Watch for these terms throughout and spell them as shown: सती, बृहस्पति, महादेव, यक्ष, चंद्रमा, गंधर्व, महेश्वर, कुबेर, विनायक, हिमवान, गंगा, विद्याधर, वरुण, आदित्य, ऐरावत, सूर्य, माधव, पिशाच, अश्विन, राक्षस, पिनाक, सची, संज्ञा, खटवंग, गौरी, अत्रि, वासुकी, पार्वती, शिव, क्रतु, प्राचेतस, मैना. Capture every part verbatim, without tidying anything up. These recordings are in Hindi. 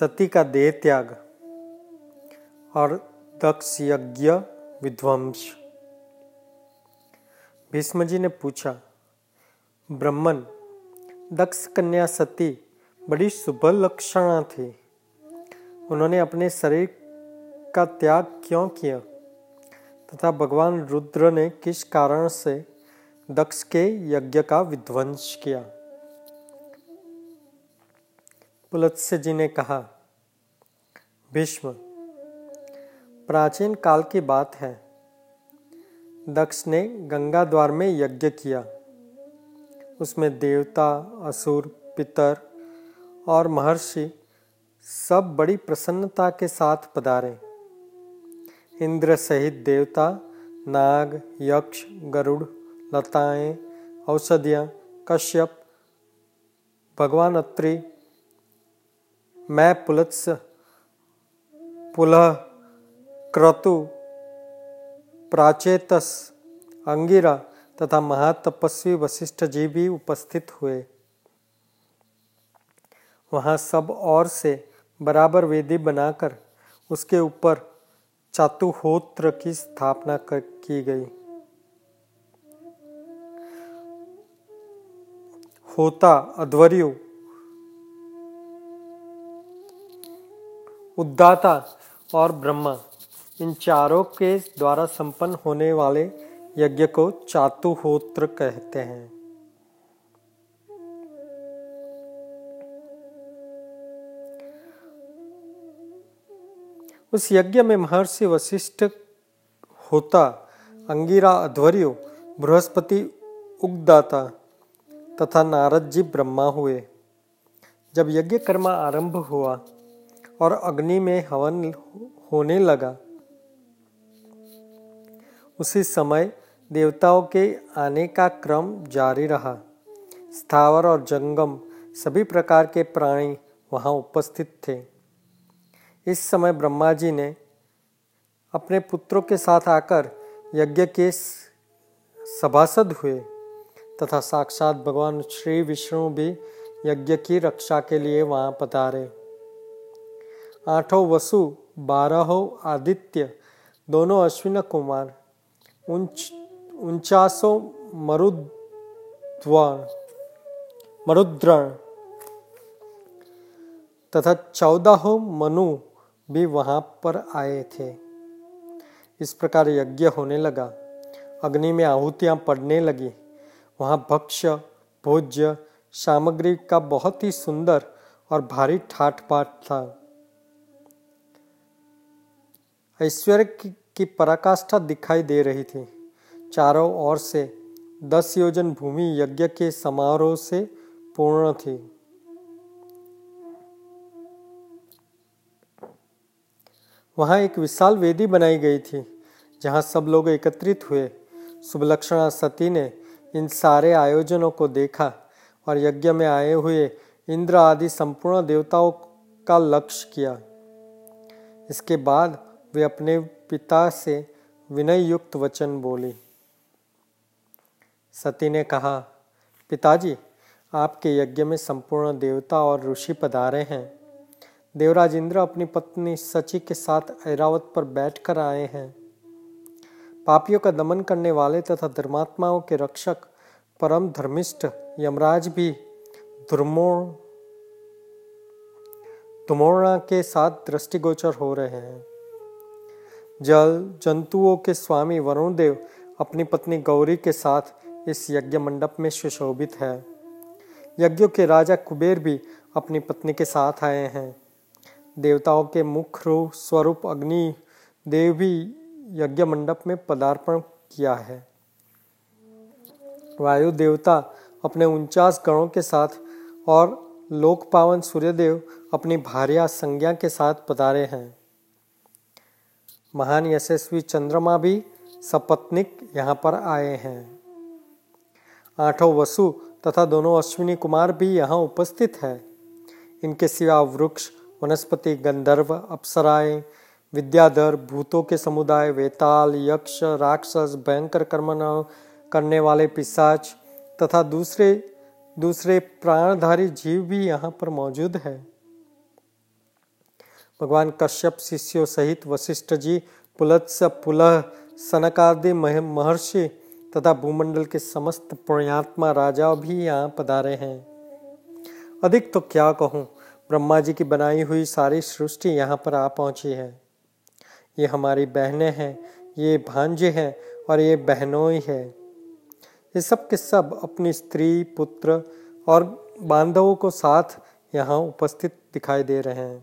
सती का देह त्याग और दक्ष यज्ञ विध्वंस। भीष्म जी ने पूछा, ब्राह्मण, दक्ष कन्या सती बड़ी शुभ लक्षणा थी, उन्होंने अपने शरीर का त्याग क्यों किया तथा भगवान रुद्र ने किस कारण से दक्ष के यज्ञ का विध्वंस किया? पुलस्त्य जी ने कहा, भीष्म, प्राचीन काल की बात है, दक्ष ने गंगा द्वार में यज्ञ किया, उसमें देवता, असुर, पितर और महर्षि सब बड़ी प्रसन्नता के साथ पधारे। इंद्र सहित देवता, नाग, यक्ष, गरुड़, लताएं, औषधियाँ, कश्यप, भगवान अत्रि, मैं पुलस्त्य, पुलह, क्रतु, प्राचेतस, अंगिरा तथा महातपस्वी वशिष्ठ जी भी उपस्थित हुए। वहाँ सब ओर से बराबर वेदी बनाकर उसके ऊपर चातुहोत्र की स्थापना कर की गई। होता, अध्वर्यु, उद्दाता और ब्रह्मा, इन चारों के द्वारा संपन्न होने वाले यज्ञ को चातुहोत्र कहते हैं। उस यज्ञ में महर्षि वशिष्ठ, होता, अंगिरा, अध्वर्यु, बृहस्पति उगदाता तथा नारद जी ब्रह्मा हुए। जब यज्ञ कर्म आरंभ हुआ और अग्नि में हवन होने लगा, उसी समय देवताओं के आने का क्रम जारी रहा। स्थावर और जंगम सभी प्रकार के प्राणी वहाँ उपस्थित थे। इस समय ब्रह्मा जी ने अपने पुत्रों के साथ आकर यज्ञ के सभासद हुए तथा साक्षात भगवान श्री विष्णु भी यज्ञ की रक्षा के लिए वहाँ पधारे। आठों वसु, बारहों आदित्य, दोनों अश्विन कुमार, उनचासों मरुद्गण तथा चौदहों मनु भी वहाँ पर आए थे। इस प्रकार यज्ञ होने लगा। अग्नि में आहुतियाँ पड़ने लगी। वहाँ भक्ष्य, भोज्य सामग्री का बहुत ही सुंदर और भारी ठाट बाट था। ऐश्वर्य की की पराकाष्ठा दिखाई दे रही थी। चारों ओर से दस योजन भूमि यज्ञ के समारोह से पूर्ण थी। वहाँ एक विशाल वेदी बनाई गई थी जहाँ सब लोग एकत्रित हुए। सुबलक्षणा सती ने इन सारे आयोजनों को देखा और यज्ञ में आए हुए इंद्र आदि संपूर्ण देवताओं का लक्ष्य किया। इसके बाद वे अपने पिता से विनय युक्त वचन बोली। सती ने कहा, पिताजी, आपके यज्ञ में संपूर्ण देवता और ऋषि पधारे हैं। देवराज इंद्र अपनी पत्नी सची के साथ ऐरावत पर बैठकर आए हैं। पापियों का दमन करने वाले तथा धर्मात्माओं के रक्षक परम धर्मिष्ठ यमराज भी धुमोणा के साथ दृष्टिगोचर हो रहे हैं। जल जंतुओं के स्वामी वरुण देव अपनी पत्नी गौरी के साथ इस यज्ञ मंडप में सुशोभित है। यज्ञों के राजा कुबेर भी अपनी पत्नी के साथ आए हैं। देवताओं के मुख्य स्वरूप अग्नि देव भी यज्ञ मंडप में पदार्पण किया है। वायु देवता अपने उनचास गणों के साथ और लोक पावन सूर्यदेव अपनी भार्या संज्ञा के साथ पधारे हैं। महान यशस्वी चंद्रमा भी सपत्निक यहाँ पर आए हैं। आठों वसु तथा दोनों अश्विनी कुमार भी यहाँ उपस्थित है। इनके सिवा वृक्ष, वनस्पति, गंधर्व, अप्सराएं, विद्याधर, भूतों के समुदाय, वेताल, यक्ष, राक्षस, भयंकर कर्म करने वाले पिशाच तथा दूसरे दूसरे प्राणधारी जीव भी यहाँ पर मौजूद है। भगवान कश्यप शिष्यों सहित वशिष्ठ जी, पुलस्त्य, पुलह, सनकादि महर्षि तथा भूमंडल के समस्त पुण्यात्मा राजा भी यहाँ पधारे हैं। अधिक तो क्या कहूँ, ब्रह्मा जी की बनाई हुई सारी सृष्टि यहाँ पर आ पहुँची है। ये हमारी बहनें हैं, ये भांजे हैं और ये बहनोई है। ये सब के सब अपनी स्त्री, पुत्र और बांधवों को साथ यहाँ उपस्थित दिखाई दे रहे हैं।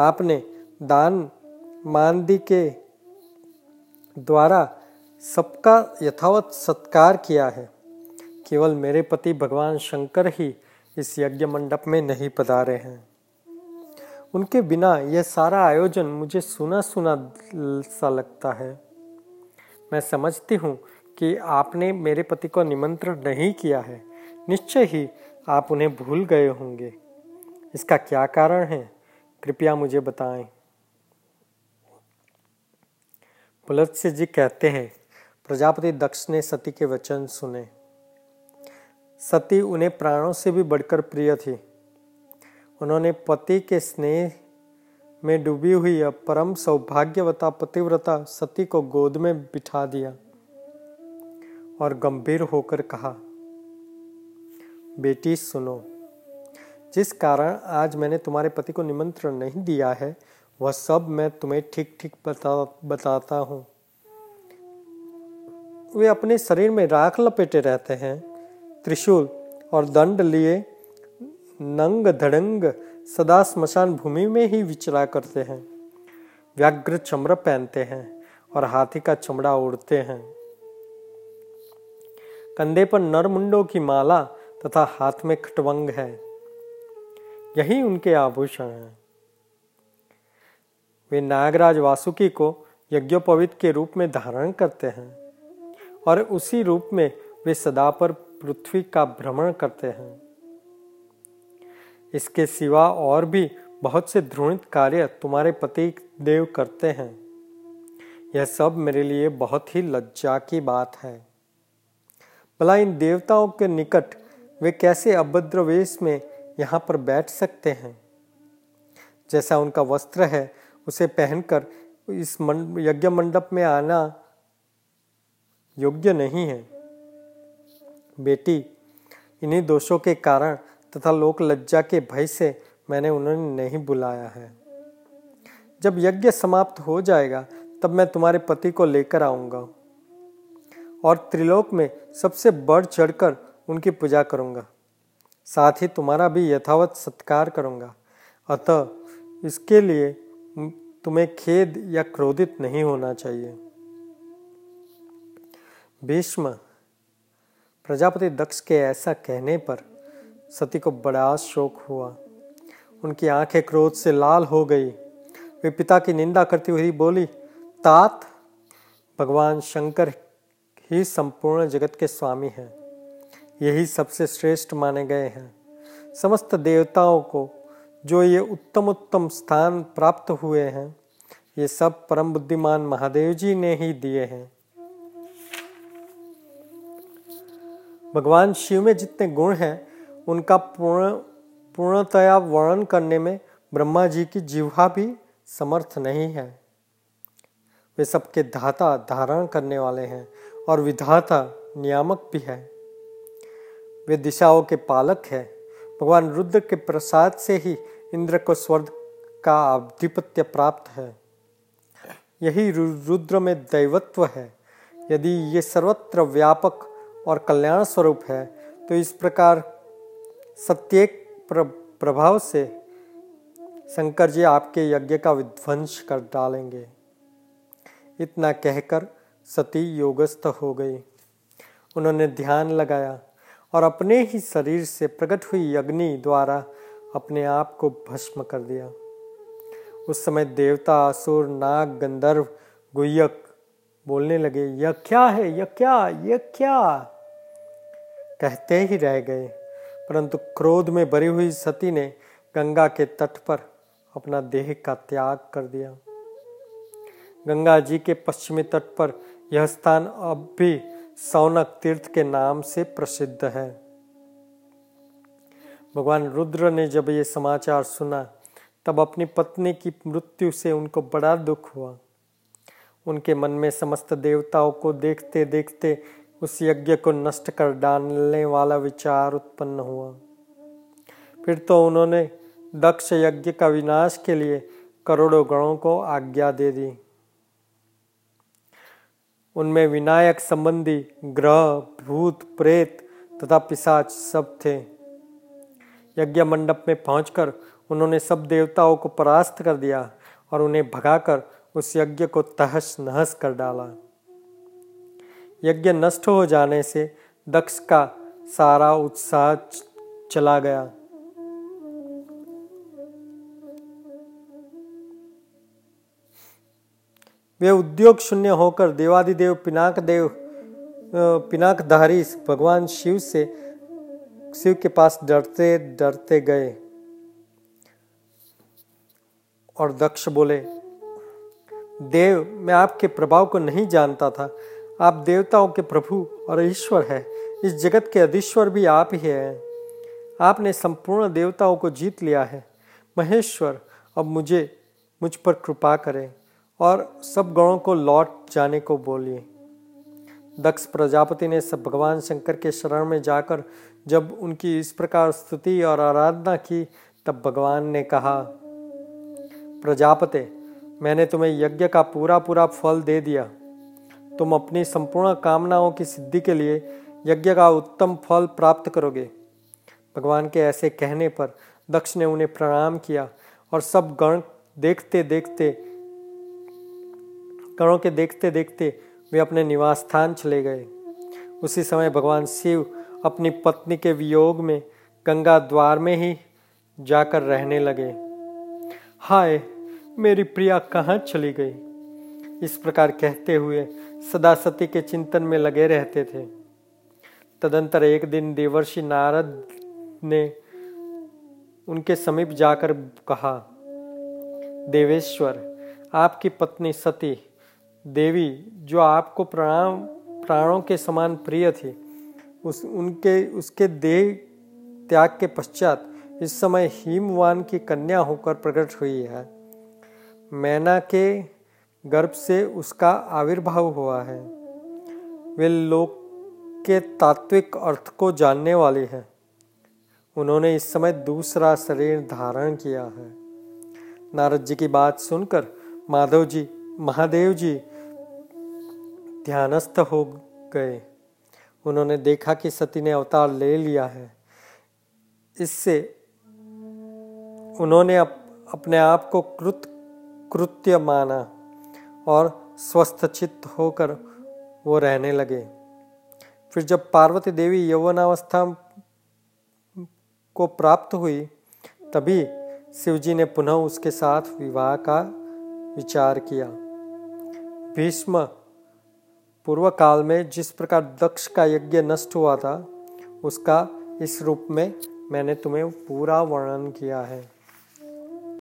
आपने दान मानदी के द्वारा सबका यथावत सत्कार किया है। केवल मेरे पति भगवान शंकर ही इस यज्ञ मंडप में नहीं पधारे हैं। उनके बिना यह सारा आयोजन मुझे सुना सुना सा लगता है। मैं समझती हूँ कि आपने मेरे पति को निमंत्रण नहीं किया है। निश्चय ही आप उन्हें भूल गए होंगे। इसका क्या कारण है, कृपया मुझे बताएं। पुलस्त्य जी कहते हैं, प्रजापति दक्ष ने सती के वचन सुने। सती उन्हें प्राणों से भी बढ़कर प्रिय थी। उन्होंने पति के स्नेह में डूबी हुई परम सौभाग्यवता पतिव्रता सती को गोद में बिठा दिया और गंभीर होकर कहा, बेटी सुनो, जिस कारण आज मैंने तुम्हारे पति को निमंत्रण नहीं दिया है वह सब मैं तुम्हें ठीक ठीक बता बताता हूँ। वे अपने शरीर में राख लपेटे रहते हैं, त्रिशूल और दंड लिए नंग धड़ंग सदा स्मशान भूमि में ही विचरा करते हैं। व्याघ्र चमड़ा पहनते हैं और हाथी का चमड़ा ओढ़ते हैं। कंधे पर नरमुंडों की माला तथा हाथ में खटवंग है, यही उनके आभूषण हैं। वे नागराज वासुकी को यज्ञोपवीत के रूप में धारण करते हैं और उसी रूप में वे सदा पर पृथ्वी का भ्रमण करते हैं। इसके सिवा और भी बहुत से घृणित कार्य तुम्हारे पति देव करते हैं। यह सब मेरे लिए बहुत ही लज्जा की बात है। भला इन देवताओं के निकट वे कैसे अभद्र वेश में यहाँ पर बैठ सकते हैं। जैसा उनका वस्त्र है उसे पहनकर इस यज्ञ मंडप में आना योग्य नहीं है। बेटी, इन्हीं दोषों के कारण तथा लोक लज्जा के भय से मैंने उन्हें नहीं बुलाया है। जब यज्ञ समाप्त हो जाएगा तब मैं तुम्हारे पति को लेकर आऊँगा और त्रिलोक में सबसे बढ़ चढ़कर उनकी पूजा करूँगा। साथ ही तुम्हारा भी यथावत सत्कार करूँगा। अतः इसके लिए तुम्हें खेद या क्रोधित नहीं होना चाहिए। भीष्म, प्रजापति दक्ष के ऐसा कहने पर सती को बड़ा शोक हुआ। उनकी आंखें क्रोध से लाल हो गई। वे पिता की निंदा करती हुई बोली, तात, भगवान शंकर ही संपूर्ण जगत के स्वामी हैं। यही सबसे श्रेष्ठ माने गए हैं। समस्त देवताओं को जो ये उत्तम उत्तम स्थान प्राप्त हुए हैं, ये सब परम बुद्धिमान महादेव जी ने ही दिए हैं। भगवान शिव में जितने गुण हैं उनका पूर्ण पूर्णतया वर्णन करने में ब्रह्मा जी की जिह्वा भी समर्थ नहीं है। वे सबके धाता, धारण करने वाले हैं और विधाता, नियामक भी है। वे दिशाओं के पालक हैं। भगवान रुद्र के प्रसाद से ही इंद्र को स्वर्ग का आधिपत्य प्राप्त है। यही रुद्र में दैवत्व है। यदि ये सर्वत्र व्यापक और कल्याण स्वरूप है तो इस प्रकार सत्येक प्रभाव से शंकर जी आपके यज्ञ का विध्वंस कर डालेंगे। इतना कहकर सती योगस्थ हो गई। उन्होंने ध्यान लगाया और अपने ही शरीर से प्रकट हुई अग्नि द्वारा अपने आप को भस्म कर दिया। उस समय देवता, असुर, नाग, गंधर्व, गुह्यक बोलने लगे, यह क्या है, यह क्या, यह क्या, कहते ही रह गए। परंतु क्रोध में भरी हुई सती ने गंगा के तट पर अपना देह का त्याग कर दिया। गंगा जी के पश्चिमी तट पर यह स्थान अब भी सौनक तीर्थ के नाम से प्रसिद्ध है। भगवान रुद्र ने जब ये समाचार सुना तब अपनी पत्नी की मृत्यु से उनको बड़ा दुख हुआ। उनके मन में समस्त देवताओं को देखते देखते उस यज्ञ को नष्ट कर डालने वाला विचार उत्पन्न हुआ। फिर तो उन्होंने दक्ष यज्ञ का विनाश के लिए करोड़ों गणों को आज्ञा दे दी। उनमें विनायक संबंधी ग्रह, भूत, प्रेत तथा पिशाच सब थे। यज्ञ मंडप में पहुंचकर उन्होंने सब देवताओं को परास्त कर दिया और उन्हें भगाकर उस यज्ञ को तहस नहस कर डाला। यज्ञ नष्ट हो जाने से दक्ष का सारा उत्साह चला गया। वे उद्योग शून्य होकर देवादिदेव पिनाक देव पिनाकधारी भगवान शिव से शिव के पास डरते डरते गए और दक्ष बोले, देव, मैं आपके प्रभाव को नहीं जानता था। आप देवताओं के प्रभु और ईश्वर हैं। इस जगत के अधीश्वर भी आप ही हैं। आपने संपूर्ण देवताओं को जीत लिया है। महेश्वर, अब मुझे मुझ पर कृपा करें और सब गणों को लौट जाने को बोलिए। दक्ष प्रजापति ने सब भगवान शंकर के शरण में जाकर जब उनकी इस प्रकार स्तुति और आराधना की, तब भगवान ने कहा, प्रजापते, मैंने तुम्हें यज्ञ का पूरा पूरा फल दे दिया। तुम अपनी संपूर्ण कामनाओं की सिद्धि के लिए यज्ञ का उत्तम फल प्राप्त करोगे। भगवान के ऐसे कहने पर दक्ष ने उन्हें प्रणाम किया और सब गण देखते देखते गणों के देखते देखते वे अपने निवास स्थान चले गए। उसी समय भगवान शिव अपनी पत्नी के वियोग में गंगा द्वार में ही जाकर रहने लगे। हाय, मेरी प्रिया कहाँ चली गई? इस प्रकार कहते हुए सदा सती के चिंतन में लगे रहते थे। तदंतर एक दिन देवर्षि नारद ने उनके समीप जाकर कहा, देवेश्वर, आपकी पत्नी सती देवी, जो आपको प्राण प्राणों के समान प्रिय थी, उस उनके उसके देह त्याग के पश्चात इस समय हिमवान की कन्या होकर प्रकट हुई है। मैना के गर्भ से उसका आविर्भाव हुआ है। वे लोक के तात्विक अर्थ को जानने वाली है। उन्होंने इस समय दूसरा शरीर धारण किया है। नारद जी की बात सुनकर माधव जी महादेव जी ध्यानस्थ हो गए। उन्होंने देखा कि सती ने अवतार ले लिया है। इससे उन्होंने अप, अपने आप को कृत कृत्य माना और स्वस्थचित्त होकर वो रहने लगे। फिर जब पार्वती देवी यौवनावस्था को प्राप्त हुई, तभी शिवजी ने पुनः उसके साथ विवाह का विचार किया। भीष्म, पूर्व काल में जिस प्रकार दक्ष का यज्ञ नष्ट हुआ था, उसका इस रूप में मैंने तुम्हें पूरा वर्णन किया है।